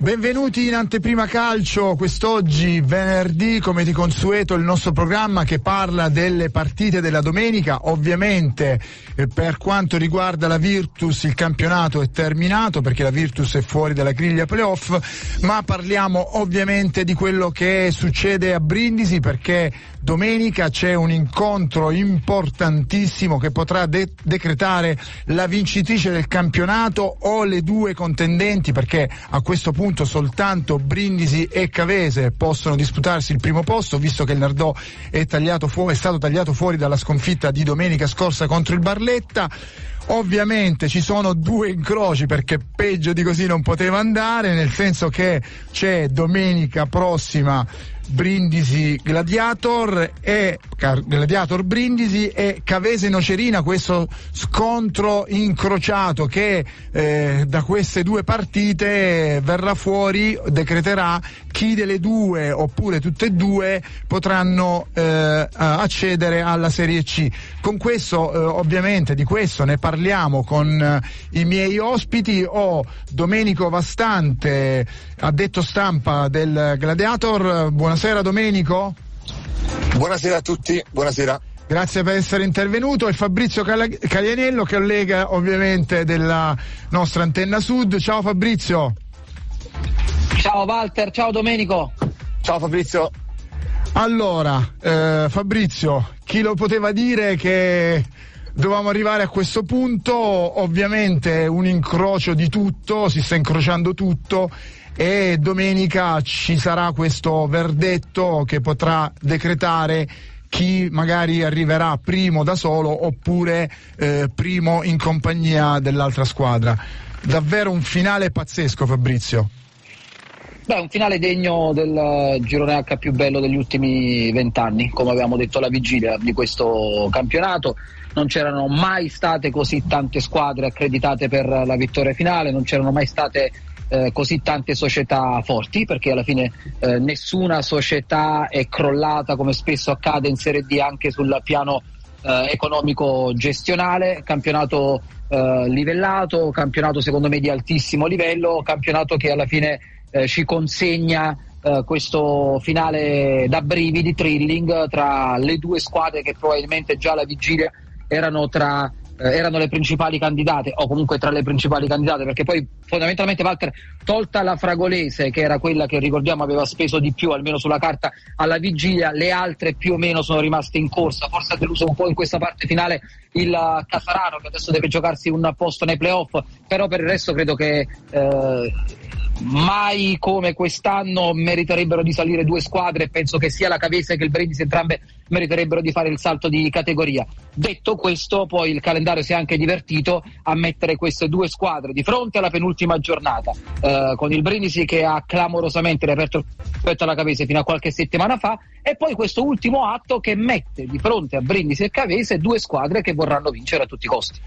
Benvenuti in Anteprima Calcio, quest'oggi venerdì come di consueto il nostro programma che parla delle partite della domenica. Ovviamente per quanto riguarda la Virtus il campionato è terminato perché la Virtus è fuori dalla griglia playoff, ma parliamo ovviamente di quello che succede a Brindisi perché domenica c'è un incontro importantissimo che potrà decretare la vincitrice del campionato o le due contendenti, perché a questo punto soltanto Brindisi e Cavese possono disputarsi il primo posto, visto che il Nardò è stato tagliato fuori dalla sconfitta di domenica scorsa contro il Barletta. Ovviamente ci sono due incroci perché peggio di così non poteva andare, nel senso che c'è domenica prossima Brindisi Gladiator Brindisi e Cavese Nocerina, questo scontro incrociato che da queste due partite verrà fuori, decreterà chi delle due oppure tutte e due potranno accedere alla Serie C. Con questo ovviamente di questo ne parliamo con i miei ospiti. Domenico Bastante, addetto stampa del Gladiator. Buonasera Domenico. Buonasera a tutti, buonasera. Grazie per essere intervenuto. E Fabrizio Caglianello, collega ovviamente della nostra Antenna Sud. Ciao Fabrizio. Ciao Walter, ciao Domenico. Ciao Fabrizio. Allora, Fabrizio, chi lo poteva dire che dovevamo arrivare a questo punto? Ovviamente un incrocio di tutto, si sta incrociando tutto e domenica ci sarà questo verdetto che potrà decretare chi magari arriverà primo da solo oppure primo in compagnia dell'altra squadra. Davvero un finale pazzesco, Fabrizio. Beh, un finale degno del girone H più bello degli ultimi 20 anni, come avevamo detto alla vigilia di questo campionato. Non c'erano mai state così tante squadre accreditate per la vittoria finale, non c'erano mai state così tante società forti, perché alla fine nessuna società è crollata, come spesso accade in Serie D, anche sul piano economico gestionale. Campionato livellato, campionato secondo me di altissimo livello, campionato che alla fine ci consegna questo finale da brividi, thrilling, tra le due squadre che probabilmente già alla vigilia erano le principali candidate, o comunque tra le principali candidate, perché poi fondamentalmente, Walter, tolta la Fragolese, che era quella che ricordiamo aveva speso di più almeno sulla carta alla vigilia, le altre più o meno sono rimaste in corsa. Forse ha deluso un po' in questa parte finale il Casarano, che adesso deve giocarsi un posto nei playoff, però per il resto credo che mai come quest'anno meriterebbero di salire due squadre. Penso che sia la Cavese che il Brindisi entrambe meriterebbero di fare il salto di categoria. Detto questo, poi il calendario si è anche divertito a mettere queste due squadre di fronte alla penultima giornata, con il Brindisi che ha clamorosamente riaperto rispetto alla Cavese fino a qualche settimana fa, e poi questo ultimo atto che mette di fronte a Brindisi e Cavese due squadre che vorranno vincere a tutti i costi.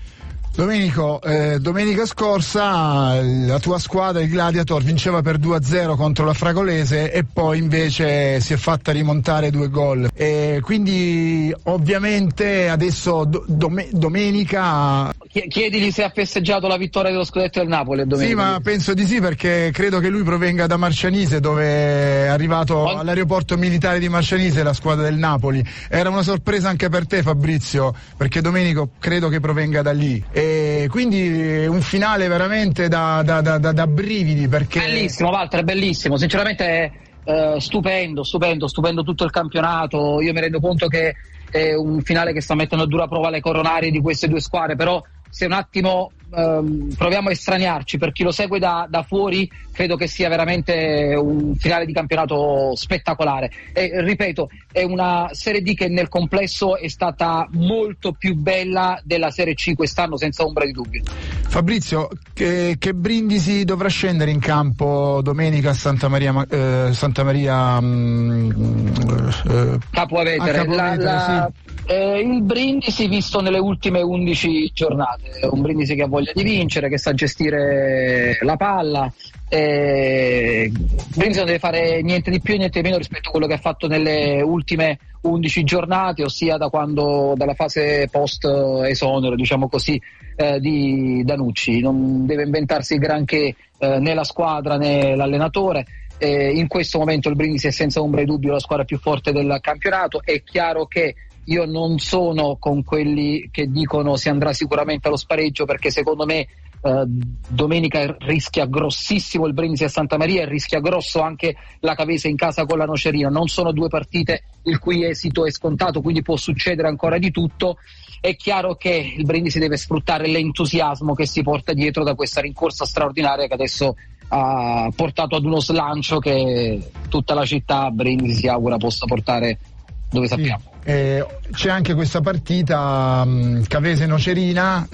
Domenico, domenica scorsa la tua squadra, il Gladiator, vinceva per 2-0 contro la Fragolese e poi invece si è fatta rimontare 2 gol. E quindi ovviamente adesso domenica... Chiedigli se ha festeggiato la vittoria dello scudetto del Napoli domenica. Sì, ma penso di sì, perché credo che lui provenga da Marcianise, dove è arrivato all'aeroporto militare di Marcianise la squadra del Napoli. Era una sorpresa anche per te, Fabrizio, perché Domenico credo che provenga da lì. E quindi un finale veramente da brividi, perché bellissimo, Walter, è bellissimo, sinceramente è stupendo tutto il campionato. Io mi rendo conto che è un finale che sta mettendo a dura prova le coronarie di queste due squadre, però se un attimo proviamo a estraniarci, per chi lo segue da fuori credo che sia veramente un finale di campionato spettacolare. E ripeto, è una Serie D che nel complesso è stata molto più bella della Serie C quest'anno, senza ombra di dubbio. Fabrizio, che Brindisi dovrà scendere in campo domenica a Santa Maria Capua-Vetere. Il Brindisi visto nelle ultime 11 giornate, è un Brindisi che ha voglia di vincere, che sa gestire la palla, Brindisi non deve fare niente di più e niente di meno rispetto a quello che ha fatto nelle ultime 11 giornate, ossia dalla fase post esonero, diciamo così, di Danucci. Non deve inventarsi granché né la squadra né l'allenatore. In questo momento il Brindisi è senza ombra di dubbio la squadra più forte del campionato. È chiaro che io non sono con quelli che dicono si andrà sicuramente allo spareggio, perché secondo me domenica rischia grossissimo il Brindisi a Santa Maria e rischia grosso anche la Cavese in casa con la Nocerina. Non sono due partite il cui esito è scontato, quindi può succedere ancora di tutto. È chiaro che il Brindisi deve sfruttare l'entusiasmo che si porta dietro da questa rincorsa straordinaria che adesso ha portato ad uno slancio che tutta la città Brindisi si augura possa portare dove sappiamo. C'è anche questa partita Cavese-Nocerina,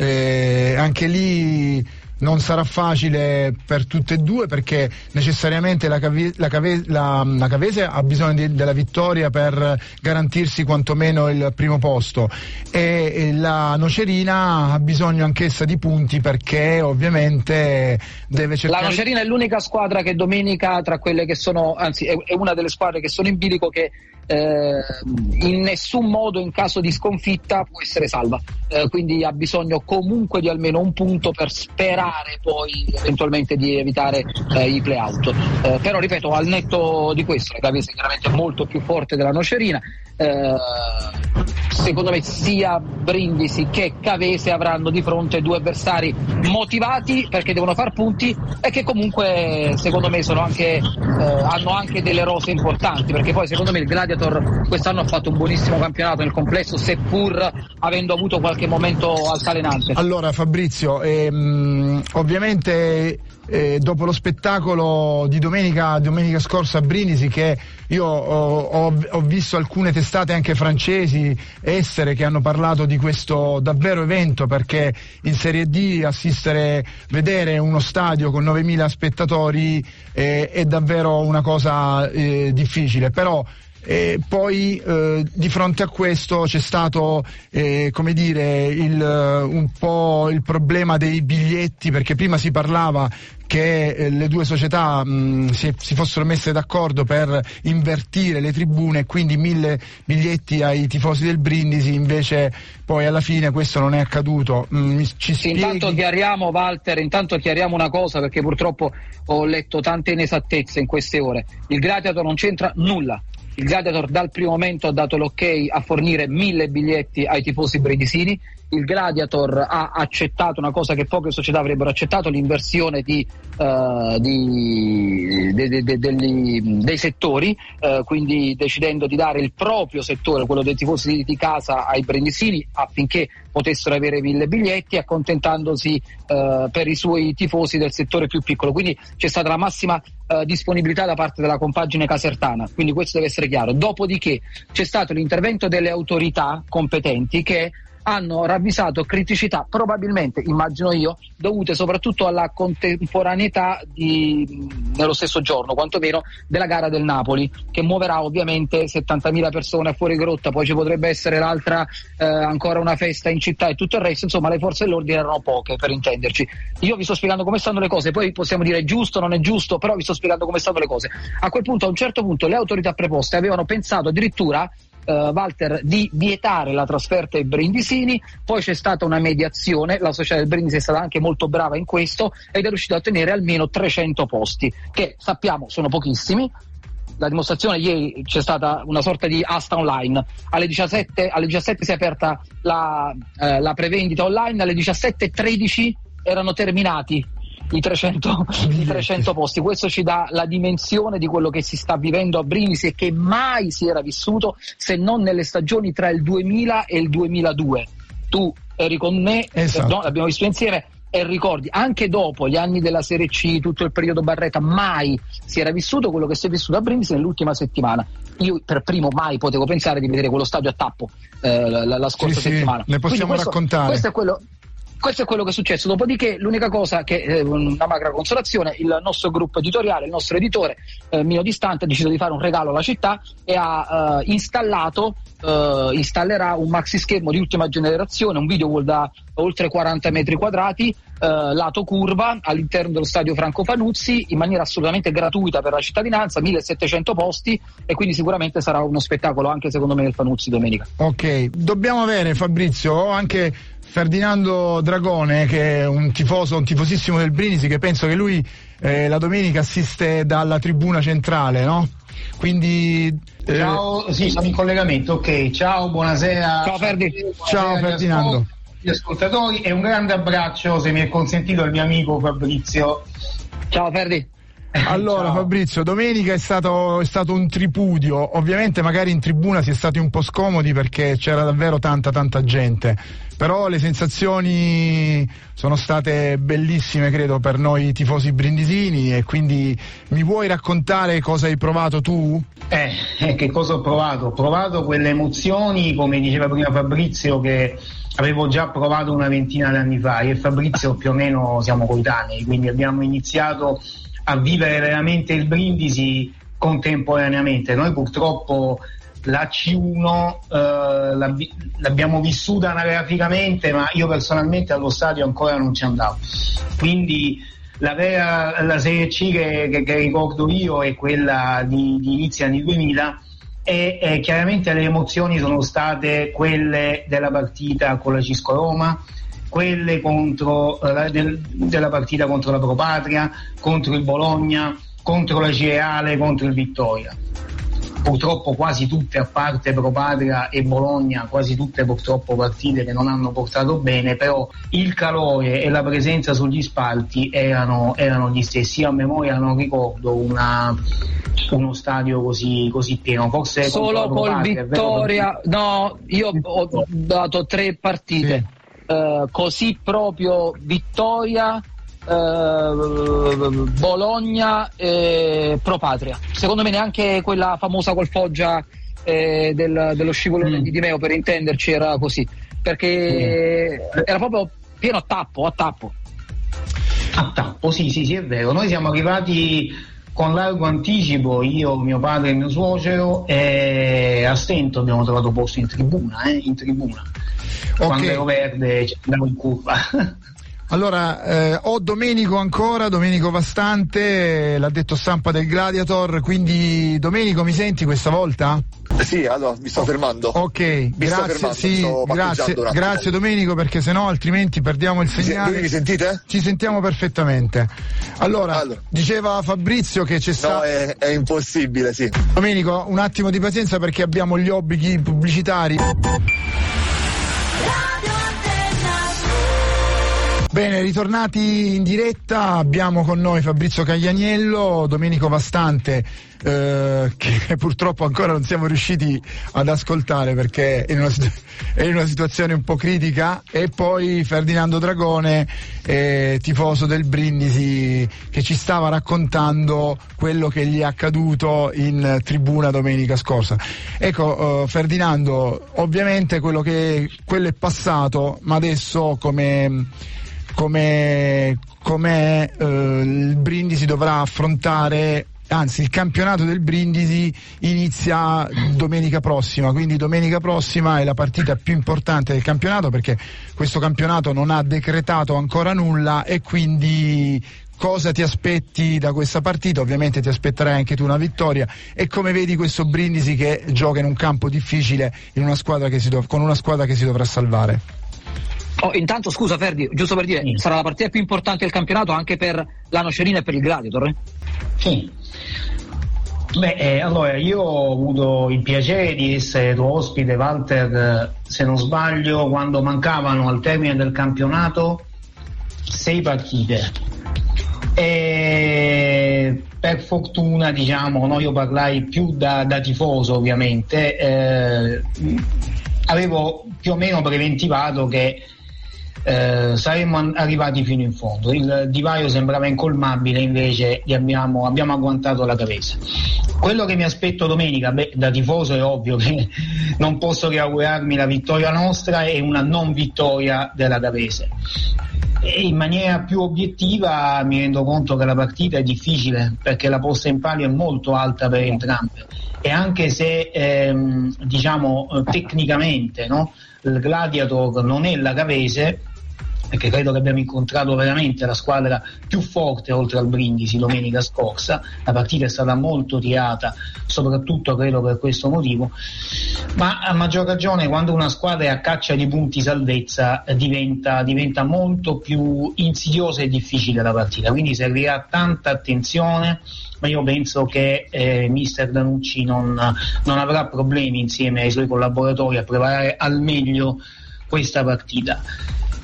anche lì non sarà facile per tutte e due, perché necessariamente la Cavese ha bisogno della vittoria per garantirsi quantomeno il primo posto, e la Nocerina ha bisogno anch'essa di punti, perché ovviamente deve cercare. La Nocerina è l'unica squadra che domenica, tra quelle che sono, anzi è una delle squadre che sono in bilico, che in nessun modo in caso di sconfitta può essere salva, quindi ha bisogno comunque di almeno un punto per sperare poi eventualmente di evitare i play-out, però ripeto, al netto di questo la Cavese è chiaramente molto più forte della Nocerina. Secondo me sia Brindisi che Cavese avranno di fronte due avversari motivati, perché devono far punti, e che comunque secondo me sono anche hanno anche delle rose importanti, perché poi secondo me il Gladiator quest'anno ha fatto un buonissimo campionato nel complesso, seppur avendo avuto qualche momento altalenante. Allora Fabrizio, ovviamente dopo lo spettacolo di domenica scorsa a Brindisi, che io ho visto alcune testate anche francesi, estere, che hanno parlato di questo davvero evento, perché in Serie D vedere uno stadio con 9.000 spettatori è davvero una cosa difficile, però poi di fronte a questo c'è stato come dire un po' il problema dei biglietti, perché prima si parlava che le due società si fossero messe d'accordo per invertire le tribune, quindi 1.000 biglietti ai tifosi del Brindisi, invece poi alla fine questo non è accaduto. Intanto chiariamo, Walter, una cosa, perché purtroppo ho letto tante inesattezze in queste ore. Il Gladiator non c'entra nulla. Il Gladiator dal primo momento ha dato l'ok a fornire 1.000 biglietti ai tifosi brindisini. Il Gladiator ha accettato una cosa che poche società avrebbero accettato, l'inversione dei settori, quindi decidendo di dare il proprio settore, quello dei tifosi di casa, ai brindisini affinché potessero avere 1.000 biglietti, accontentandosi per i suoi tifosi del settore più piccolo. Quindi c'è stata la massima disponibilità da parte della compagine casertana, quindi questo deve essere chiaro. Dopodiché c'è stato l'intervento delle autorità competenti, che hanno ravvisato criticità, probabilmente, immagino io, dovute soprattutto alla contemporaneità nello stesso giorno, quantomeno, della gara del Napoli, che muoverà ovviamente 70.000 persone a fuori grotta. Poi ci potrebbe essere l'altra, ancora una festa in città e tutto il resto. Insomma, le forze dell'ordine erano poche, per intenderci. Io vi sto spiegando come stanno le cose, poi possiamo dire giusto, non è giusto, però vi sto spiegando come stanno le cose. A quel punto, a un certo punto, le autorità preposte avevano pensato addirittura, Walter, di vietare la trasferta ai brindisini. Poi c'è stata una mediazione, la società del Brindisi è stata anche molto brava in questo ed è riuscita a ottenere almeno 300 posti, che sappiamo sono pochissimi. La dimostrazione: ieri c'è stata una sorta di asta online, alle 17 si è aperta la prevendita online, alle 17:13 erano terminati i 300 posti. Questo ci dà la dimensione di quello che si sta vivendo a Brindisi e che mai si era vissuto, se non nelle stagioni tra il 2000 e il 2002. Tu eri con me, esatto. No, l'abbiamo visto insieme, e ricordi anche dopo gli anni della Serie C, tutto il periodo Barletta, mai si era vissuto quello che si è vissuto a Brindisi nell'ultima settimana. Io per primo mai potevo pensare di vedere quello stadio a tappo la scorsa settimana. Ne possiamo raccontare. Questo è quello che è successo. Dopodiché l'unica cosa che una magra consolazione: il nostro gruppo editoriale, il nostro editore Mino Distante ha deciso di fare un regalo alla città e ha installerà un maxi schermo di ultima generazione, un video wall da oltre 40 metri quadrati, lato curva, all'interno dello stadio Franco Fanuzzi, in maniera assolutamente gratuita per la cittadinanza, 1700 posti, e quindi sicuramente sarà uno spettacolo anche secondo me del Fanuzzi domenica. Ok, dobbiamo avere, Fabrizio, anche Ferdinando Dragone, che è un tifoso, un tifosissimo del Brindisi, che penso che lui la domenica assiste dalla tribuna centrale, no? Quindi ciao, sì, siamo in collegamento, ok, ciao, buonasera. Ciao Ferdi. Ciao Ferdinando. Gli ascoltatori e un grande abbraccio, se mi è consentito, al mio amico Fabrizio. Ciao Ferdi. Allora, ciao. Fabrizio, domenica è stato un tripudio. Ovviamente magari in tribuna si è stati un po' scomodi perché c'era davvero tanta gente, però le sensazioni sono state bellissime, credo, per noi tifosi brindisini. E quindi mi vuoi raccontare cosa hai provato tu? Che cosa ho provato? Ho provato quelle emozioni, come diceva prima Fabrizio, che avevo già provato una ventina di anni fa. Io e Fabrizio più o meno siamo coetanei, quindi abbiamo iniziato a vivere veramente il Brindisi contemporaneamente. Noi purtroppo la C1 l'abbiamo vissuta anagraficamente, ma io personalmente allo stadio ancora non ci andavo, quindi la Serie C che ricordo io è quella di inizio anni 2000, e chiaramente le emozioni sono state quelle della partita con la Cisco Roma, quelle della partita contro la Pro Patria, contro il Bologna, contro la Cereale, contro il Vittoria. Purtroppo quasi tutte, a parte Pro Patria e Bologna, quasi tutte purtroppo partite che non hanno portato bene, però il calore e la presenza sugli spalti erano gli stessi. Io a memoria non ricordo uno stadio così pieno, forse solo col Vittoria. No, io ho dato 3 partite. Sì. Così proprio Vittoria, Bologna e Pro Patria. Secondo me neanche quella famosa col Foggia dello scivolone di Dimeo, per intenderci, era così, perché era proprio pieno a tappo. Sì, è vero, noi siamo arrivati con largo anticipo, io, mio padre e mio suocero, e a stento abbiamo trovato posto in tribuna, Okay. Quando ero verde andavo in curva. Allora, ho Domenico Bastante, l'ha detto stampa del Gladiator. Quindi Domenico, mi senti questa volta? Sì, allora mi sto fermando. Ok, grazie Domenico, perché sennò altrimenti perdiamo il segnale. Voi mi sentite? Ci sentiamo perfettamente. Allora. Diceva Fabrizio che c'è stato. No, è impossibile, sì. Domenico, un attimo di pazienza perché abbiamo gli obblighi pubblicitari. Bene, ritornati in diretta, abbiamo con noi Fabrizio Caglianello, Domenico Bastante, che purtroppo ancora non siamo riusciti ad ascoltare perché è in una situazione un po' critica, e poi Ferdinando Dragone, tifoso del Brindisi, che ci stava raccontando quello che gli è accaduto in tribuna domenica scorsa. Ecco, Ferdinando, ovviamente quello è passato, ma adesso come il Brindisi dovrà affrontare, anzi il campionato del Brindisi inizia domenica prossima, quindi domenica prossima è la partita più importante del campionato, perché questo campionato non ha decretato ancora nulla, e quindi cosa ti aspetti da questa partita? Ovviamente ti aspetterai anche tu una vittoria, e come vedi questo Brindisi che gioca in un campo difficile, con una squadra che si dovrà salvare? Intanto scusa Ferdi, giusto per dire, sarà la partita più importante del campionato anche per la Nocerina e per il Gladiator? Sì. Allora, io ho avuto il piacere di essere tuo ospite, Walter, se non sbaglio, quando mancavano al termine del campionato 6 partite. E per fortuna, io parlai più da tifoso, ovviamente. Avevo più o meno preventivato che saremmo arrivati fino in fondo. Il divario sembrava incolmabile, invece abbiamo agguantato la Cavese. Quello che mi aspetto domenica, da tifoso è ovvio che non posso che augurarmi la vittoria nostra e una non vittoria della Cavese. E in maniera più obiettiva mi rendo conto che la partita è difficile, perché la posta in palio è molto alta per entrambe, e anche se tecnicamente, no, il Gladiator non è la Cavese, perché credo che abbiamo incontrato veramente la squadra più forte oltre al Brindisi domenica scorsa. La partita è stata molto tirata, soprattutto credo per questo motivo, ma a maggior ragione quando una squadra è a caccia di punti salvezza diventa molto più insidiosa e difficile la partita, quindi servirà tanta attenzione. Ma io penso che mister Danucci non avrà problemi insieme ai suoi collaboratori a preparare al meglio questa partita.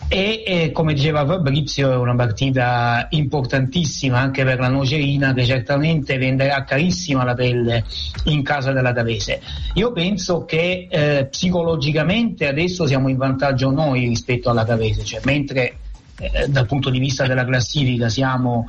E come diceva Fabrizio, è una partita importantissima anche per la Nocerina, che certamente venderà carissima la pelle in casa della Cavese. Io penso che psicologicamente adesso siamo in vantaggio noi rispetto alla Cavese, cioè, mentre dal punto di vista della classifica siamo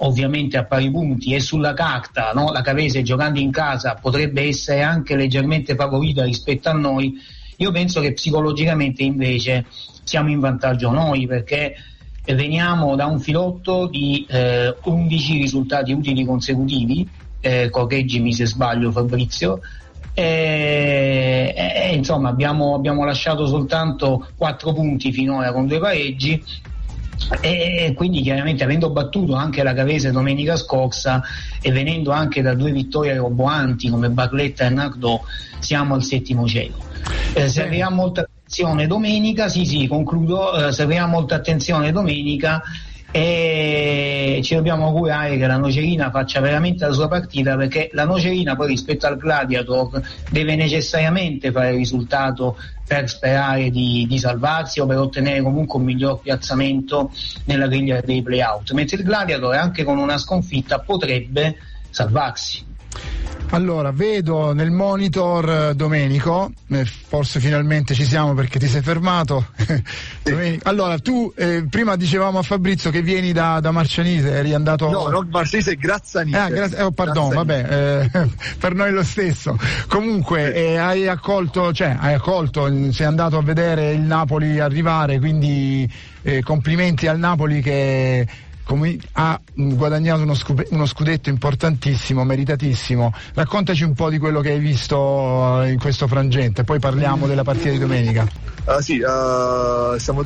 ovviamente a pari punti e sulla carta, no, la Cavese giocando in casa potrebbe essere anche leggermente favorita rispetto a noi. Io penso che psicologicamente invece siamo in vantaggio noi, perché veniamo da un filotto di 11 risultati utili consecutivi, correggimi se sbaglio Fabrizio, insomma abbiamo lasciato soltanto 4 punti finora con 2 pareggi, e quindi chiaramente avendo battuto anche la Cavese domenica scorsa e venendo anche da 2 vittorie roboanti come Barletta e Nardò, siamo al settimo cielo. Servirà molta attenzione domenica, concludo, servirà molta attenzione domenica e ci dobbiamo augurare che la Nocerina faccia veramente la sua partita, perché la Nocerina poi rispetto al Gladiator deve necessariamente fare il risultato per sperare di salvarsi o per ottenere comunque un miglior piazzamento nella griglia dei play-out, mentre il Gladiator anche con una sconfitta potrebbe salvarsi. Allora, vedo nel monitor Domenico, forse finalmente ci siamo perché ti sei fermato. Domenico, allora tu prima dicevamo a Fabrizio che vieni da Marcianise, eri andato... No, non Marcianise, Grazzanise. Grazzanise. Vabbè, per noi lo stesso. Comunque hai accolto, sei andato a vedere il Napoli arrivare, quindi complimenti al Napoli che... Come ha guadagnato uno scudetto importantissimo, meritatissimo. Raccontaci un po' di quello che hai visto in questo frangente, poi parliamo della partita di domenica. Siamo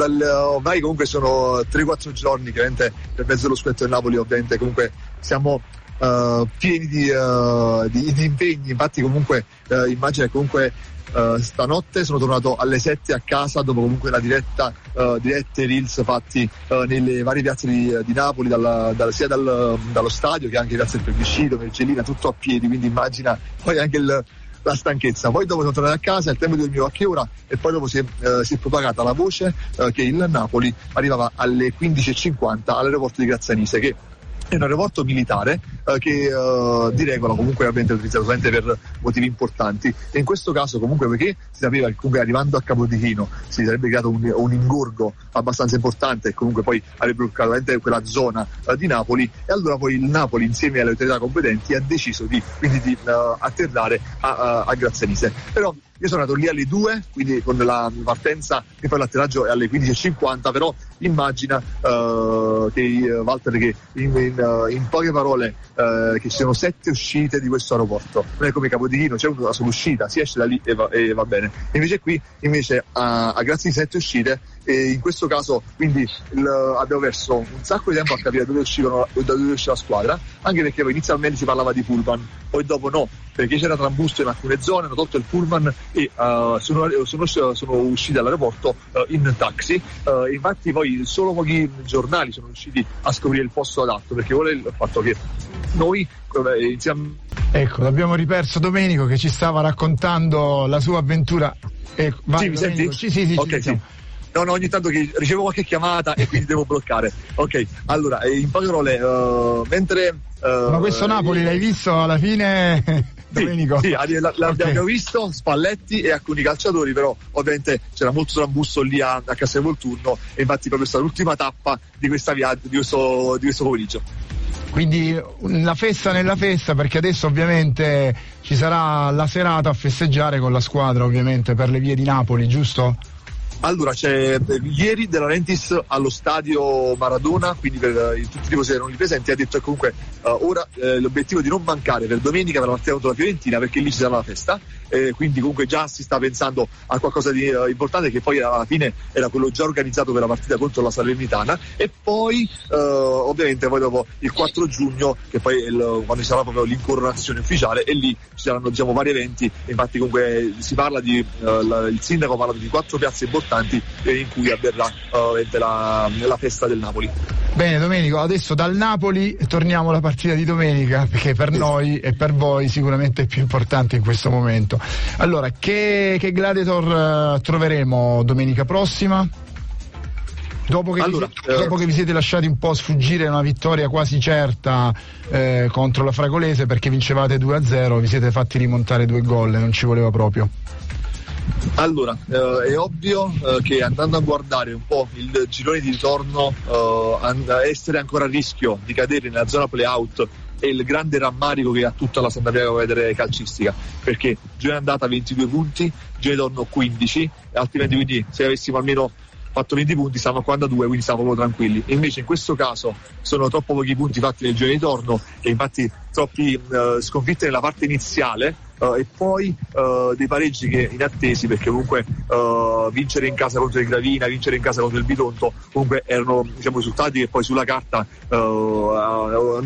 ormai comunque sono 3-4 giorni chiaramente per mezzo dello scudetto del Napoli, ovviamente comunque siamo pieni di impegni, infatti comunque immagino che comunque stanotte sono tornato alle 7 a casa dopo comunque la dirette reels fatti nelle varie piazze di Napoli, dallo stadio che anche piazza del Plebiscito, Mergellina, tutto a piedi, quindi immagina poi anche la stanchezza. Poi dopo sono tornato a casa, il tempo del mio a che ora, e poi dopo si è propagata la voce che il Napoli arrivava alle 15.50 all'aeroporto di Grazzanise, che è un aeroporto militare che di regola comunque è utilizzato solamente per motivi importanti, e in questo caso comunque perché si sapeva che comunque arrivando a Capodichino si sarebbe creato un ingorgo abbastanza importante e comunque poi avrebbe bloccato quella zona di Napoli, e allora poi il Napoli insieme alle autorità competenti ha deciso di atterrare a Grazzanise. Però io sono andato lì alle 2, quindi con la partenza che poi l'atterraggio è alle 15.50, però immagina che Walter, che in poche parole che ci sono 7 uscite di questo aeroporto, non è come Capodichino, c'è una sola uscita, si esce da lì e va bene, invece qui invece a grazie di 7 uscite, e in questo caso quindi abbiamo perso un sacco di tempo a capire da dove usciva la squadra, anche perché inizialmente si parlava di pullman, poi dopo no, perché c'era trambusto in alcune zone, hanno tolto il pullman e sono usciti dall'aeroporto in taxi, infatti poi solo pochi giornali sono riusciti a scoprire il posto adatto, perché vuole il fatto che noi iniziamo... Ecco, l'abbiamo riperso Domenico che ci stava raccontando la sua avventura. Vai, mi senti? Sì, okay, sì. No, ogni tanto che ricevo qualche chiamata e quindi devo bloccare. Ok, allora, in poche parole, mentre... Ma questo Napoli l'hai visto alla fine... Domenico. Sì, l'abbiamo visto, Spalletti e alcuni calciatori, però ovviamente c'era molto trambusto lì a Castelvolturno, e infatti proprio è stata l'ultima tappa di questa viaggio, di questo pomeriggio. Quindi la festa nella festa, perché adesso ovviamente ci sarà la serata a festeggiare con la squadra, ovviamente per le vie di Napoli, giusto? Allora, c'è ieri De Laurentiis allo stadio Maradona, quindi per tutti i tifosi che erano lì presenti, ha detto che comunque ora l'obiettivo è di non mancare per domenica per la partita contro la Fiorentina, perché lì ci sarà la festa, quindi comunque già si sta pensando a qualcosa di importante, che poi alla fine era quello già organizzato per la partita contro la Salernitana. E poi ovviamente poi dopo il 4 giugno, che poi quando ci sarà proprio l'incoronazione ufficiale, e lì ci saranno, diciamo, vari eventi. Infatti comunque si parla di il sindaco parla di 4 piazze importanti in cui avverrà la festa del Napoli. Bene Domenico, adesso dal Napoli torniamo alla partita di domenica, perché per noi e per voi sicuramente è più importante in questo momento. Allora, che Gladiator troveremo domenica prossima? Dopo che vi siete lasciati un po' sfuggire una vittoria quasi certa contro la Fragolese, perché vincevate 2-0, vi siete fatti rimontare 2 gol, non ci voleva proprio. Allora, è ovvio che andando a guardare un po' il girone di ritorno, essere ancora a rischio di cadere nella zona play-out è il grande rammarico che ha tutta la Santa Maria Capua-Vetere calcistica, perché girone andata 22 punti, girone torno 15, altrimenti quindi se avessimo almeno fatto 20 punti stavamo a 42, quindi stavamo proprio tranquilli. Invece in questo caso sono troppo pochi punti fatti nel girone di ritorno, e infatti troppi sconfitte nella parte iniziale. E poi dei pareggi che inattesi, perché comunque vincere in casa contro il Gravina, vincere in casa contro il Bitonto, comunque erano, diciamo, risultati che poi sulla carta noi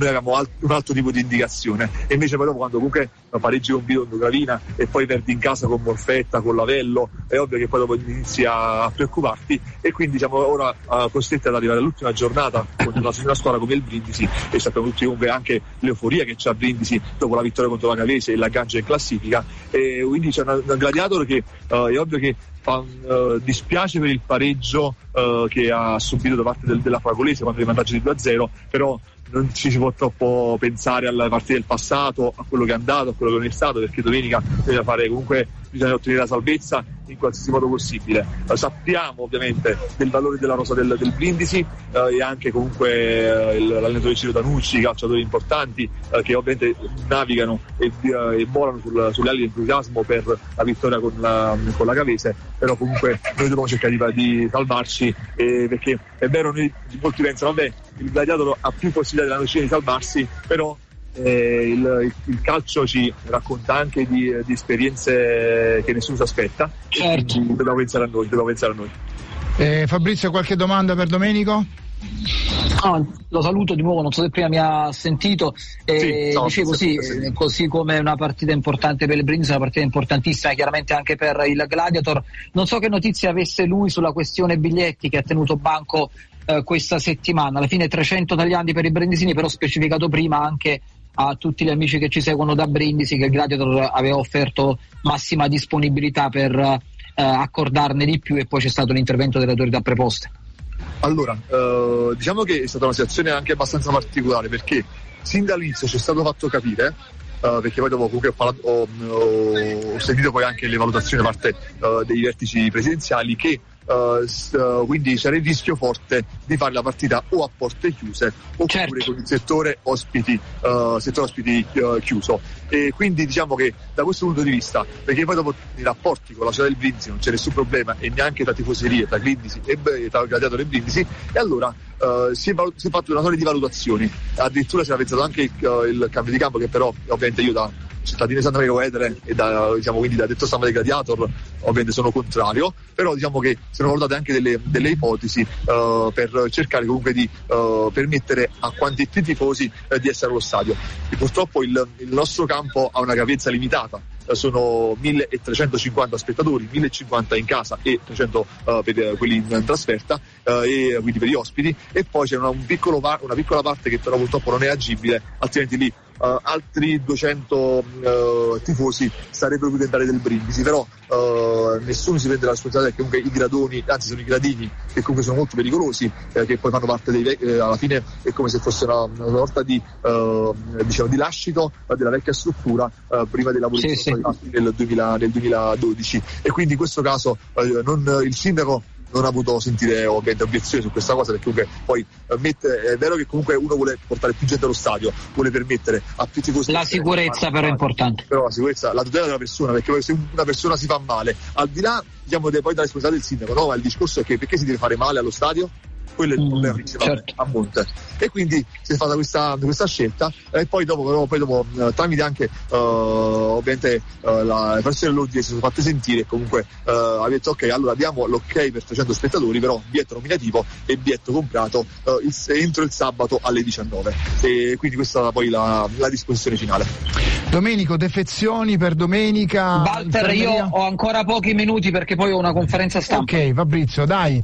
avevamo un altro tipo di indicazione. E invece poi dopo, quando comunque pareggi con Bitonto, Gravina, e poi perdi in casa con Morfetta, con Lavello, è ovvio che poi dopo inizi a preoccuparti. E quindi diciamo ora costretti ad arrivare all'ultima giornata con una squadra come il Brindisi, e sappiamo tutti comunque anche l'euforia che c'è a Brindisi dopo la vittoria contro la Cavese e l'aggancio in classe. E quindi c'è un Gladiator che è ovvio che dispiace per il pareggio che ha subito da parte della Fragolese quando è in vantaggio di 2-0, però non ci si può troppo pensare alla partita del passato, a quello che è andato, a quello che non è stato, perché domenica bisogna fare comunque, bisogna ottenere la salvezza in qualsiasi modo possibile. Sappiamo ovviamente del valore della rosa del Brindisi e anche comunque l'allenatore Ciro Danucci, calciatori importanti che ovviamente navigano e volano sulle ali del entusiasmo per la vittoria con la Cavese. Però comunque noi dobbiamo cercare di salvarci, perché è vero, noi molti pensano vabbè, il Gladiator ha più possibilità della Nocerina di salvarsi, però il calcio ci racconta anche di esperienze che nessuno si aspetta, certo. Dobbiamo pensare a noi. Fabrizio, qualche domanda per Domenico? No, lo saluto di nuovo, non so se prima mi ha sentito. Dicevo sì. Così come una partita importante per il Brindisi, una partita importantissima chiaramente anche per il Gladiator. Non so che notizie avesse lui sulla questione biglietti, che ha tenuto banco questa settimana. Alla fine 300 tagliandi per i brindisini, però specificato prima anche a tutti gli amici che ci seguono da Brindisi che il Gladiator aveva offerto massima disponibilità per accordarne di più, e poi c'è stato l'intervento delle autorità preposte. Allora, diciamo che è stata una situazione anche abbastanza particolare, perché sin dall'inizio ci è stato fatto capire, perché poi dopo comunque ho sentito poi anche le valutazioni da parte dei vertici presidenziali, che quindi c'era il rischio forte di fare la partita o a porte chiuse oppure certo, con il settore ospiti chiuso. E quindi diciamo che da questo punto di vista, perché poi dopo i rapporti con la città del Brindisi non c'è nessun problema, e neanche tra tifoserie, tra Brindisi e tra Gladiatori e Brindisi, e allora si è fatto una serie di valutazioni. Addirittura si era pensato anche il cambio di campo, che però ovviamente io da cittadino di Santa Maria Capua-Vetere e da, diciamo, quindi da detto stampa dei Gladiator ovviamente sono contrario, però diciamo che sono valutate anche delle ipotesi per cercare comunque di permettere a quanti più tifosi di essere allo stadio. E purtroppo il nostro campo ha una capienza limitata, sono 1350 spettatori, 1050 in casa e 300 per quelli in trasferta, e quindi per gli ospiti, e poi c'è una piccola parte che però purtroppo non è agibile, altrimenti lì altri 200 tifosi sarebbero potuti entrare del Brindisi, però nessuno si prende la responsabilità, che comunque sono i gradini, che comunque sono molto pericolosi, che poi fanno parte dei vecchi, alla fine è come se fosse una sorta di diciamo di lascito della vecchia struttura prima della politica nel 2012. E quindi in questo caso il sindaco non ha voluto sentire ovviamente obiezioni su questa cosa, perché comunque poi è vero che comunque uno vuole portare più gente allo stadio, vuole permettere a più tifosi la sicurezza, però è importante, però la sicurezza, la tutela della persona, perché se una persona si fa male, al di là diciamo poi dalla responsabilità del sindaco, no, ma il discorso è che perché si deve fare male allo stadio? Quello è il problema principale, certo, a monte. E quindi si è fatta questa scelta, e poi dopo tramite anche ovviamente la frazione dell'ordine si sono fatte sentire e comunque ha detto ok, allora diamo l'ok per 300 spettatori, però biglietto nominativo e biglietto comprato entro il sabato alle 19. E quindi questa è poi la disposizione finale. Domenico, defezioni per domenica? Walter, io ho ancora pochi minuti perché poi ho una conferenza stampa. Ok, Fabrizio, dai,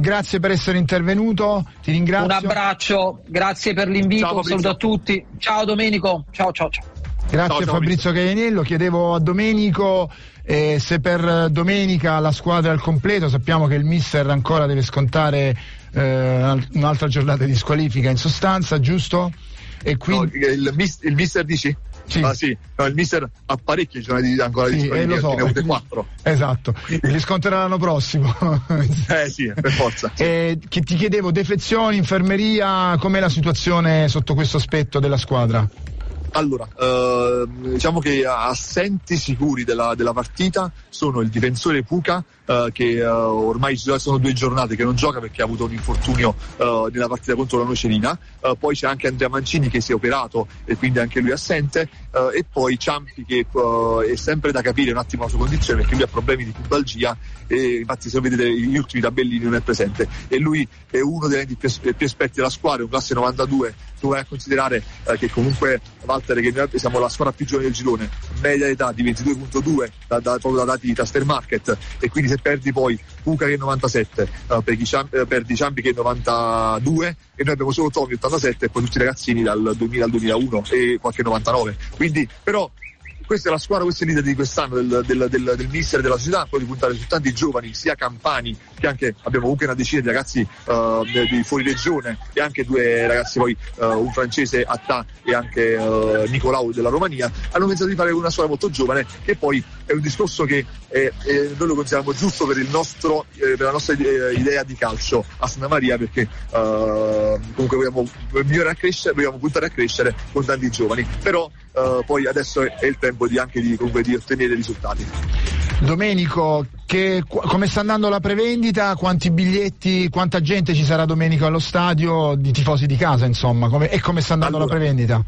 grazie per essere intervenuto, ti ringrazio. Un abbraccio, grazie per l'invito, un saluto a tutti. Ciao Domenico, ciao. Grazie ciao, Fabrizio Caglianello. Chiedevo a Domenico se per domenica la squadra è al completo. Sappiamo che il mister ancora deve scontare un'altra giornata di squalifica in sostanza, giusto? E quindi no, il mister dici? Sì. Ah, sì. No, il mister ha parecchie giornate ancora di squalifica, ne ha avute 4. Esatto, li sconterà l'anno prossimo. Sì, per forza. Che ti chiedevo, defezioni, infermeria, com'è la situazione sotto questo aspetto della squadra? Allora, diciamo che assenti sicuri della partita sono il difensore Puca, che ormai sono 2 giornate che non gioca perché ha avuto un infortunio nella partita contro la Nocerina, poi c'è anche Andrea Mancini che si è operato e quindi anche lui assente, e poi Ciampi che è sempre da capire un attimo la sua condizione perché lui ha problemi di pubalgia e infatti se vedete gli ultimi tabellini non è presente, e lui è uno dei più esperti della squadra, un classe 92. Tu vai a considerare che comunque Walter, che noi siamo la squadra più giovane del girone, media età di 22.2 proprio da dati di Tastermarket, e quindi se perdi poi Puca che è 97, perdi Ciampi che è 92, e noi abbiamo solo Tommy 87 e poi tutti i ragazzini dal 2000 al 2001 e qualche 99, quindi però questa è la squadra, questa è l'idea di quest'anno del mister, della società, quello di puntare su tanti giovani, sia campani che anche abbiamo comunque una decina di ragazzi di fuori regione e anche 2 ragazzi poi, un francese Attà e anche Nicolau della Romania, hanno pensato di fare una squadra molto giovane, che poi è un discorso che noi lo consideriamo giusto per per la nostra idea di calcio a Santa Maria, perché comunque vogliamo puntare a crescere con tanti giovani, però poi adesso è il tempo di ottenere risultati. Domenico, come sta andando la prevendita? Quanti biglietti, quanta gente ci sarà domenica allo stadio, di tifosi di casa insomma, come sta andando la prevendita?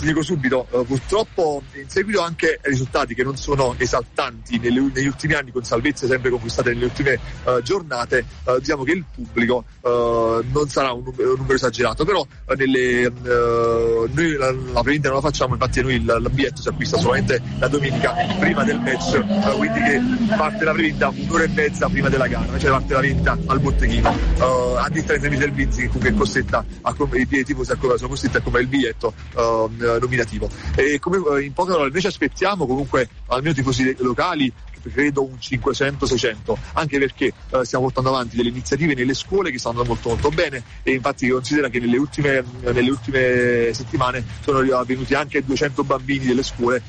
Ti dico subito, purtroppo in seguito anche ai risultati che non sono esaltanti negli ultimi anni, con salvezze sempre conquistate nelle ultime giornate, diciamo che il pubblico non sarà un numero esagerato, però noi la prevendita non la facciamo, infatti noi il biglietto si acquista solamente la domenica prima del match, quindi che parte la prevendita un'ora e mezza prima della gara, cioè parte la prevendita al botteghino, a differenza del Vinzi che è costretta i tifosi sono costretti a comprare il biglietto nominativo. E come in poche parole invece aspettiamo comunque almeno tifosi locali, credo un 500-600, anche perché stiamo portando avanti delle iniziative nelle scuole che stanno molto molto bene, e infatti considera che nelle ultime settimane sono venuti anche 200 bambini delle scuole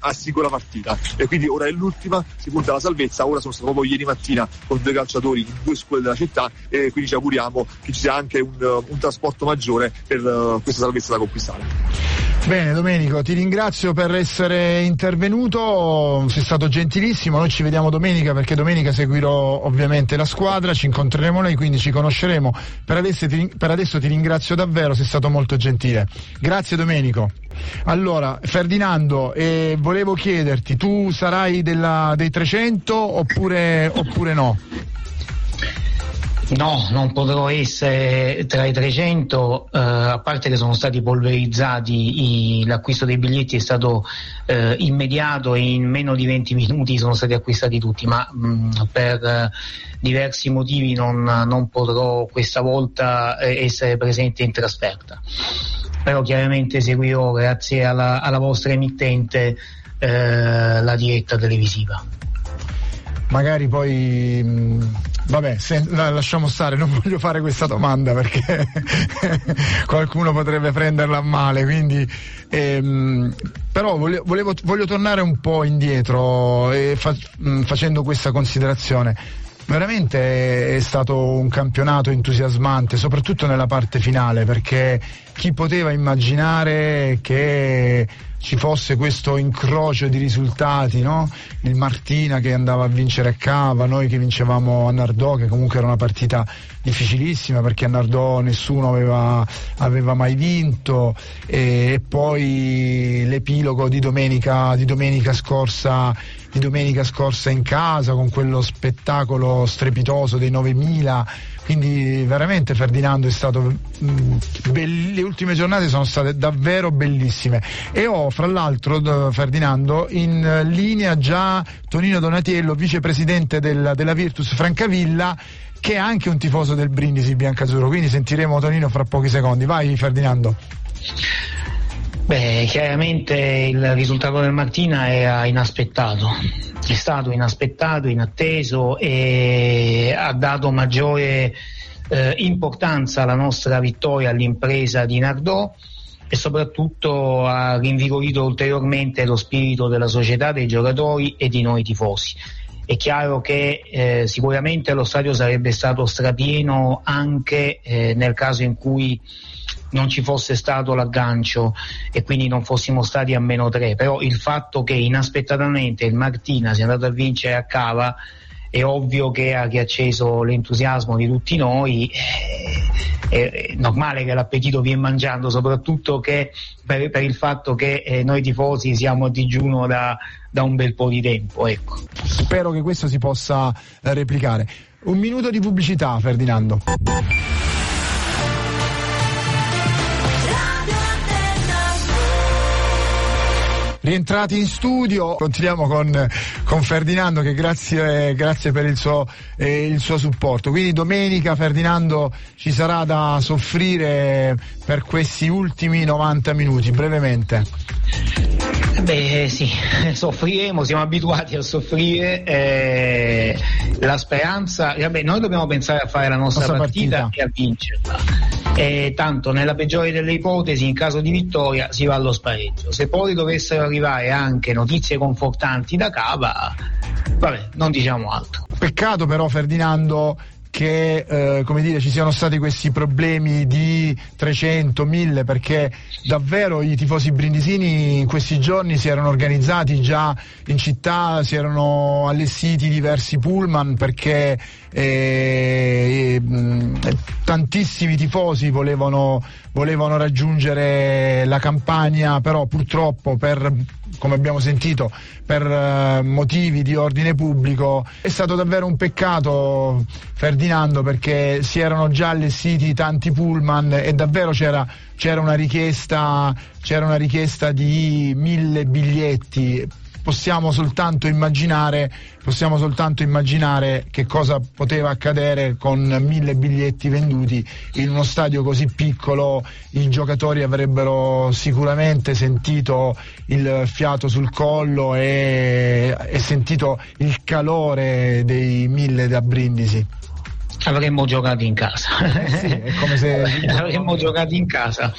a singola partita, e quindi ora è l'ultima, si punta alla salvezza. Ora sono stato proprio ieri mattina con 2 calciatori in 2 scuole della città, e quindi ci auguriamo che ci sia anche un trasporto maggiore per questa salvezza da conquistare. Bene Domenico, ti ringrazio per essere intervenuto, sei stato gentilissimo. Noi ci vediamo domenica, perché domenica seguirò ovviamente la squadra, ci incontreremo noi, quindi ci conosceremo. Per adesso ti ringrazio davvero, sei stato molto gentile. Grazie Domenico. Allora Ferdinando, volevo chiederti, tu sarai dei 300 oppure no? No, non potrò essere tra i 300, a parte che sono stati polverizzati, l'acquisto dei biglietti è stato immediato e in meno di 20 minuti sono stati acquistati tutti, ma per diversi motivi non potrò questa volta essere presente in trasferta, però chiaramente seguirò, grazie alla vostra emittente, la diretta televisiva. Magari poi vabbè, lasciamo stare, non voglio fare questa domanda perché qualcuno potrebbe prenderla a male, quindi però voglio tornare un po' indietro, facendo questa considerazione. Veramente è stato un campionato entusiasmante, soprattutto nella parte finale, perché chi poteva immaginare che ci fosse questo incrocio di risultati, no? Il Martina che andava a vincere a Cava, noi che vincevamo a Nardò, che comunque era una partita difficilissima perché a Nardò nessuno aveva mai vinto, e poi l'epilogo di domenica scorsa in casa con quello spettacolo strepitoso dei 9000. Quindi veramente, Ferdinando, è stato le ultime giornate sono state davvero bellissime, e ho fra l'altro, Ferdinando, in linea già Tonino Donatiello, vicepresidente della Virtus Francavilla, che è anche un tifoso del Brindisi biancazzurro, quindi sentiremo Tonino fra pochi secondi. Vai Ferdinando. Beh, chiaramente il risultato del Martina era inaspettato, è stato inaspettato, inatteso, e ha dato maggiore importanza alla nostra vittoria, all'impresa di Nardò, e soprattutto ha rinvigorito ulteriormente lo spirito della società, dei giocatori e di noi tifosi. È chiaro che sicuramente lo stadio sarebbe stato strapieno anche nel caso in cui non ci fosse stato l'aggancio e quindi non fossimo stati a -3, però il fatto che inaspettatamente il Martina sia andato a vincere a Cava è ovvio che ha riacceso l'entusiasmo di tutti noi. È normale che l'appetito viene mangiando, soprattutto che per il fatto che noi tifosi siamo a digiuno da un bel po' di tempo, ecco. Spero che questo si possa replicare. Un minuto di pubblicità, Ferdinando. Rientrati in studio, continuiamo con Ferdinando, che grazie per il suo supporto. Quindi domenica, Ferdinando, ci sarà da soffrire per questi ultimi 90 minuti, brevemente. Beh sì, soffriremo, siamo abituati a soffrire. La speranza, vabbè, noi dobbiamo pensare a fare la nostra partita e a vincerla. Tanto nella peggiore delle ipotesi, in caso di vittoria si va allo spareggio. Se poi dovessero arrivare anche notizie confortanti da Cava, vabbè, non diciamo altro. Peccato però, Ferdinando, che ci siano stati questi problemi di 300, 1000, perché davvero i tifosi brindisini in questi giorni si erano organizzati già in città, si erano allestiti diversi pullman perché tantissimi tifosi volevano raggiungere la Campania, però purtroppo, come abbiamo sentito, per motivi di ordine pubblico. È stato davvero un peccato, Ferdinando, perché si erano già allestiti tanti pullman e davvero c'era una richiesta di 1000 biglietti. Possiamo soltanto immaginare che cosa poteva accadere con 1000 biglietti venduti in uno stadio così piccolo. I giocatori avrebbero sicuramente sentito il fiato sul collo e sentito il calore dei 1000 da Brindisi. Avremmo giocato in casa. Sì, è come se avremmo giocato in casa.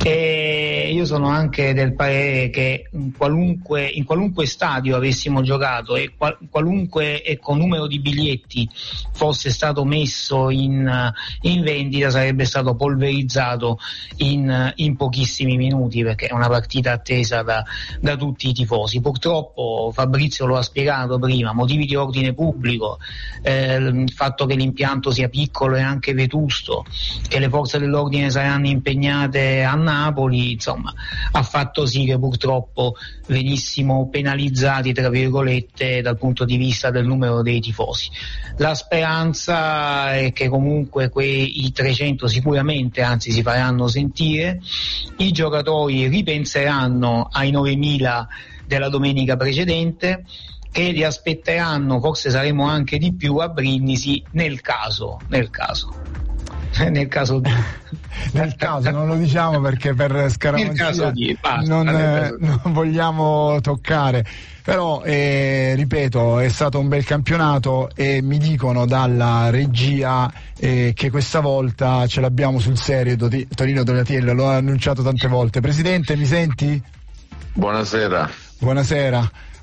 E io sono anche del parere che in qualunque stadio avessimo giocato e qualunque ecco, numero di biglietti fosse stato messo in vendita, sarebbe stato polverizzato in pochissimi minuti, perché è una partita attesa da tutti i tifosi. Purtroppo, Fabrizio lo ha spiegato prima, motivi di ordine pubblico, il fatto che l'impianto sia piccolo e anche vetusto, che le forze dell'ordine saranno impegnate a Napoli, insomma, ha fatto sì che purtroppo venissimo penalizzati, tra virgolette, dal punto di vista del numero dei tifosi. La speranza è che comunque i 300 sicuramente, anzi, si faranno sentire, i giocatori ripenseranno ai 9000 della domenica precedente, che li aspetteranno, forse saremo anche di più a Brindisi nel caso non lo diciamo perché per scaramanzia non vogliamo toccare, però ripeto, è stato un bel campionato e mi dicono dalla regia che questa volta ce l'abbiamo sul serio. Tonino Donatiello lo ha annunciato tante volte. Presidente, mi senti? Buonasera.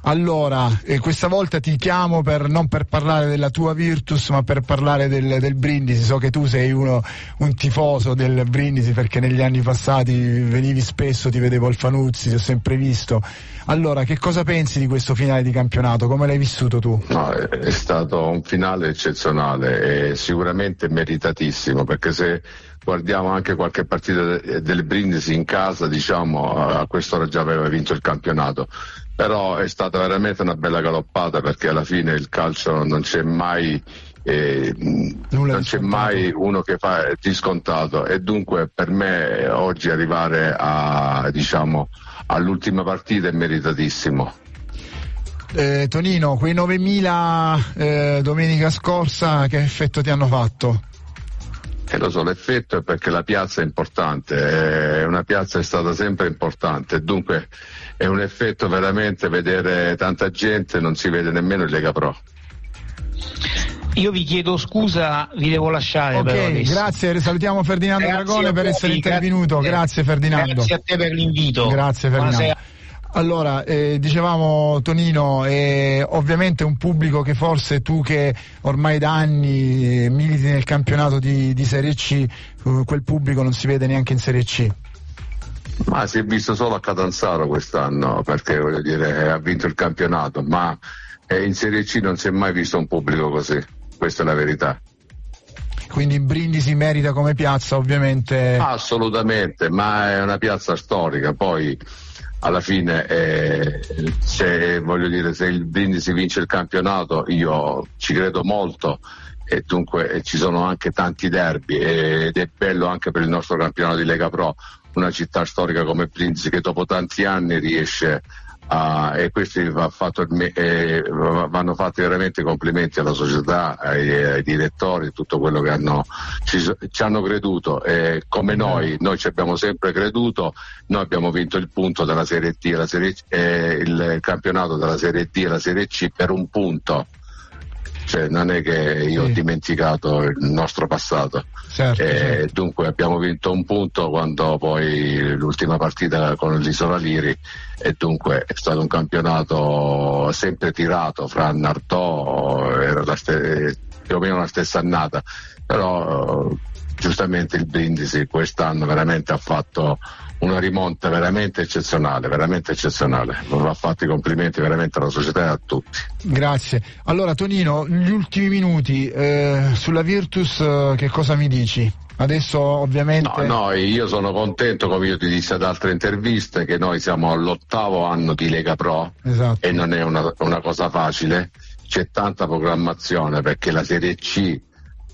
Allora, questa volta ti chiamo non per parlare della tua Virtus, ma per parlare del Brindisi. So che tu sei un tifoso del Brindisi, perché negli anni passati venivi spesso, ti vedevo al Fanuzzi, ti ho sempre visto. Allora, che cosa pensi di questo finale di campionato? Come l'hai vissuto tu? No, è stato un finale eccezionale e sicuramente meritatissimo, perché se guardiamo anche qualche partita del Brindisi in casa, diciamo, a quest'ora già aveva vinto il campionato. Però è stata veramente una bella galoppata, perché alla fine il calcio non c'è mai uno che fa di scontato, e dunque per me oggi arrivare all'ultima partita è meritatissimo. Tonino, quei 9.000 domenica scorsa che effetto ti hanno fatto? Lo so, l'effetto è perché la piazza è importante, una piazza è stata sempre importante, dunque è un effetto veramente vedere tanta gente, non si vede nemmeno in Lega Pro. Io vi chiedo scusa, vi devo lasciare. Ok, grazie, salutiamo Ferdinando Dragone per essere intervenuto, grazie Ferdinando. Grazie a te per l'invito. Grazie Ferdinando. Buonasera. Allora, dicevamo Tonino, ovviamente un pubblico che forse tu, che ormai da anni militi nel campionato di Serie C, quel pubblico non si vede neanche in Serie C. Ma si è visto solo a Catanzaro quest'anno, perché voglio dire ha vinto il campionato, ma in Serie C non si è mai visto un pubblico così, questa è la verità. Quindi Brindisi merita come piazza, ovviamente. Assolutamente, ma è una piazza storica, poi alla fine se il Brindisi vince il campionato io ci credo molto, e dunque ci sono anche tanti derby, ed è bello anche per il nostro campionato di Lega Pro una città storica come Brindisi, che dopo tanti anni riesce e questi vanno fatti veramente complimenti alla società, ai direttori, tutto quello che ci hanno creduto, come noi ci abbiamo sempre creduto. Noi abbiamo vinto il punto della Serie D, il campionato della Serie D e la Serie C per un punto. Cioè, non è che io ho dimenticato il nostro passato, certo. Dunque abbiamo vinto un punto quando poi l'ultima partita con l'Isola Liri, e dunque è stato un campionato sempre tirato fra Nardò, era più o meno la stessa annata, però giustamente il Brindisi quest'anno veramente ha fatto una rimonta veramente eccezionale, va fatto i complimenti veramente alla società e a tutti. Grazie. Allora Tonino, gli ultimi minuti, sulla Virtus che cosa mi dici? Adesso ovviamente... No, io sono contento, come io ti dissi ad altre interviste, che noi siamo all'8º anno di Lega Pro, esatto. E non è una cosa facile, c'è tanta programmazione, perché la Serie C,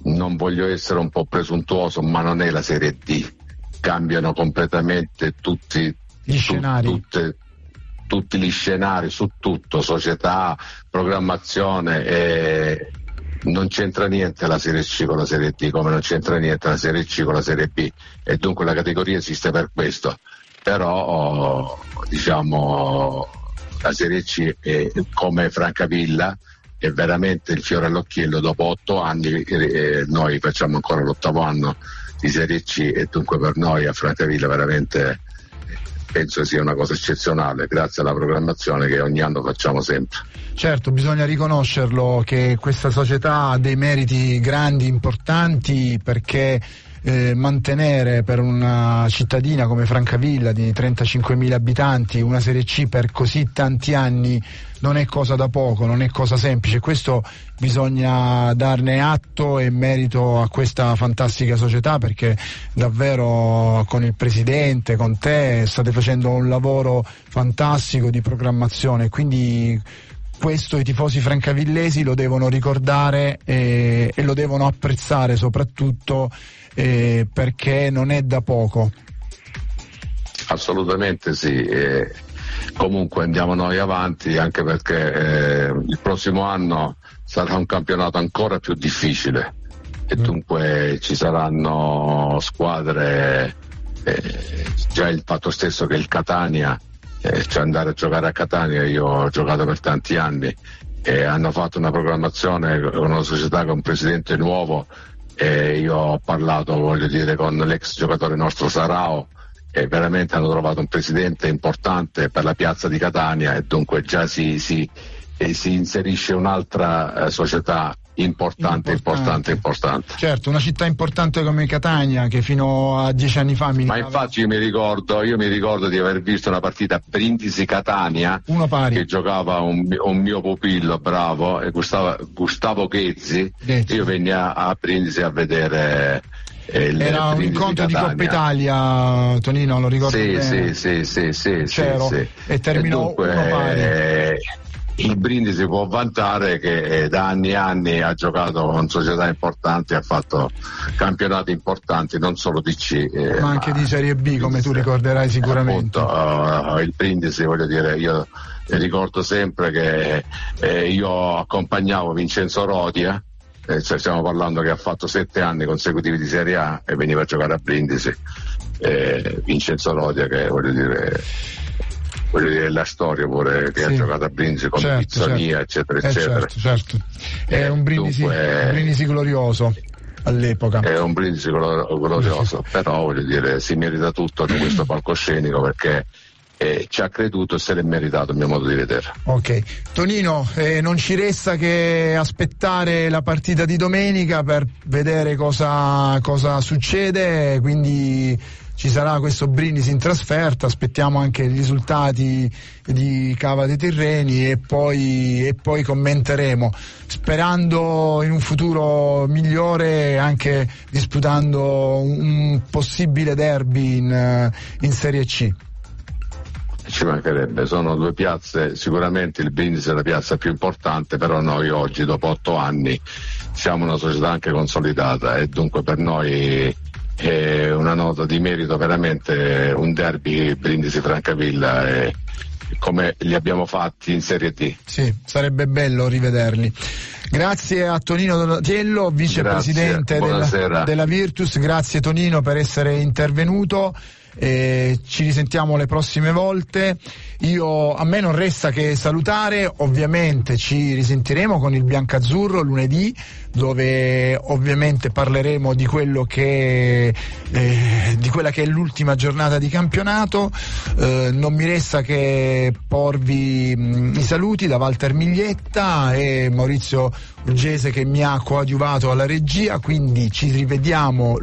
non voglio essere un po' presuntuoso, ma non è la Serie D. Cambiano completamente tutti gli scenari, tutti gli scenari su tutto, società, programmazione, non c'entra niente la Serie C con la Serie D, come non c'entra niente la Serie C con la Serie B, e dunque la categoria esiste per questo. Però la Serie C è come Francavilla, è veramente il fiore all'occhiello. Dopo 8 anni noi facciamo ancora l'8º anno di Serie C, e dunque per noi a Francavilla veramente penso sia una cosa eccezionale, grazie alla programmazione che ogni anno facciamo sempre. Certo, bisogna riconoscerlo che questa società ha dei meriti grandi, importanti, perché mantenere per una cittadina come Francavilla di 35.000 abitanti una Serie C per così tanti anni non è cosa da poco, non è cosa semplice. Questo bisogna darne atto e merito a questa fantastica società, perché davvero con il presidente, con te, state facendo un lavoro fantastico di programmazione, quindi questo i tifosi francavillesi lo devono ricordare e lo devono apprezzare soprattutto, perché non è da poco. Assolutamente sì, comunque andiamo noi avanti, anche perché il prossimo anno sarà un campionato ancora più difficile, e dunque ci saranno squadre, già il fatto stesso che il Catania, andare a giocare a Catania, io ho giocato per tanti anni, hanno fatto una programmazione con una società, con un presidente nuovo, io ho parlato con l'ex giocatore nostro Sarao, e veramente hanno trovato un presidente importante per la piazza di Catania, e dunque già si inserisce un'altra società importante. Certo, una città importante come Catania, che fino a 10 anni fa militava. Ma infatti io mi ricordo di aver visto una partita Brindisi-Catania, che giocava un mio pupillo bravo, Gustavo Ghezzi. Io venni a Brindisi a vedere. Era un incontro di Coppa Italia, Tonino, lo ricordo bene? Sì. E terminò dunque. Il Brindisi può vantare che da anni e anni ha giocato con società importanti, ha fatto campionati importanti, non solo di C, ma anche di Serie B, come tu ricorderai sicuramente. Appunto, il Brindisi, voglio dire, io ricordo sempre che io accompagnavo Vincenzo Rodia, cioè stiamo parlando che ha fatto 7 anni consecutivi di Serie A e veniva a giocare a Brindisi. Vincenzo Rodia, che voglio dire la storia pure, che ha giocato a Brindisi con Pizzonia, eccetera. Certo. È un Brindisi glorioso all'epoca. È un Brindisi glorioso, però voglio dire, si merita tutto di questo palcoscenico, perché ci ha creduto e se l'è meritato, a mio modo di vedere. Ok, Tonino, non ci resta che aspettare la partita di domenica per vedere cosa succede, quindi ci sarà questo Brindisi in trasferta, aspettiamo anche i risultati di Cava dei Tirreni e poi commenteremo, sperando in un futuro migliore, anche disputando un possibile derby in Serie C. Ci mancherebbe, sono due piazze, sicuramente il Brindisi è la piazza più importante, però noi oggi, dopo 8 anni, siamo una società anche consolidata, e dunque per noi è una nota di merito veramente un derby Brindisi-Francavilla, e come li abbiamo fatti in Serie D. Sì, sarebbe bello rivederli. Grazie a Tonino Donatiello, vicepresidente della Virtus. Grazie Tonino per essere intervenuto. Ci risentiamo le prossime volte. A me non resta che salutare, ovviamente ci risentiremo con il Biancazzurro lunedì, dove ovviamente parleremo di quello che di quella che è l'ultima giornata di campionato. Non mi resta che porvi i saluti da Walter Miglietta e Maurizio Urgese, che mi ha coadiuvato alla regia, quindi ci risentiamo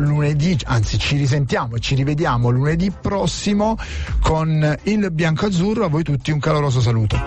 e ci rivediamo lunedì prossimo con il Biancazzurro. A voi tutti un caloroso saluto.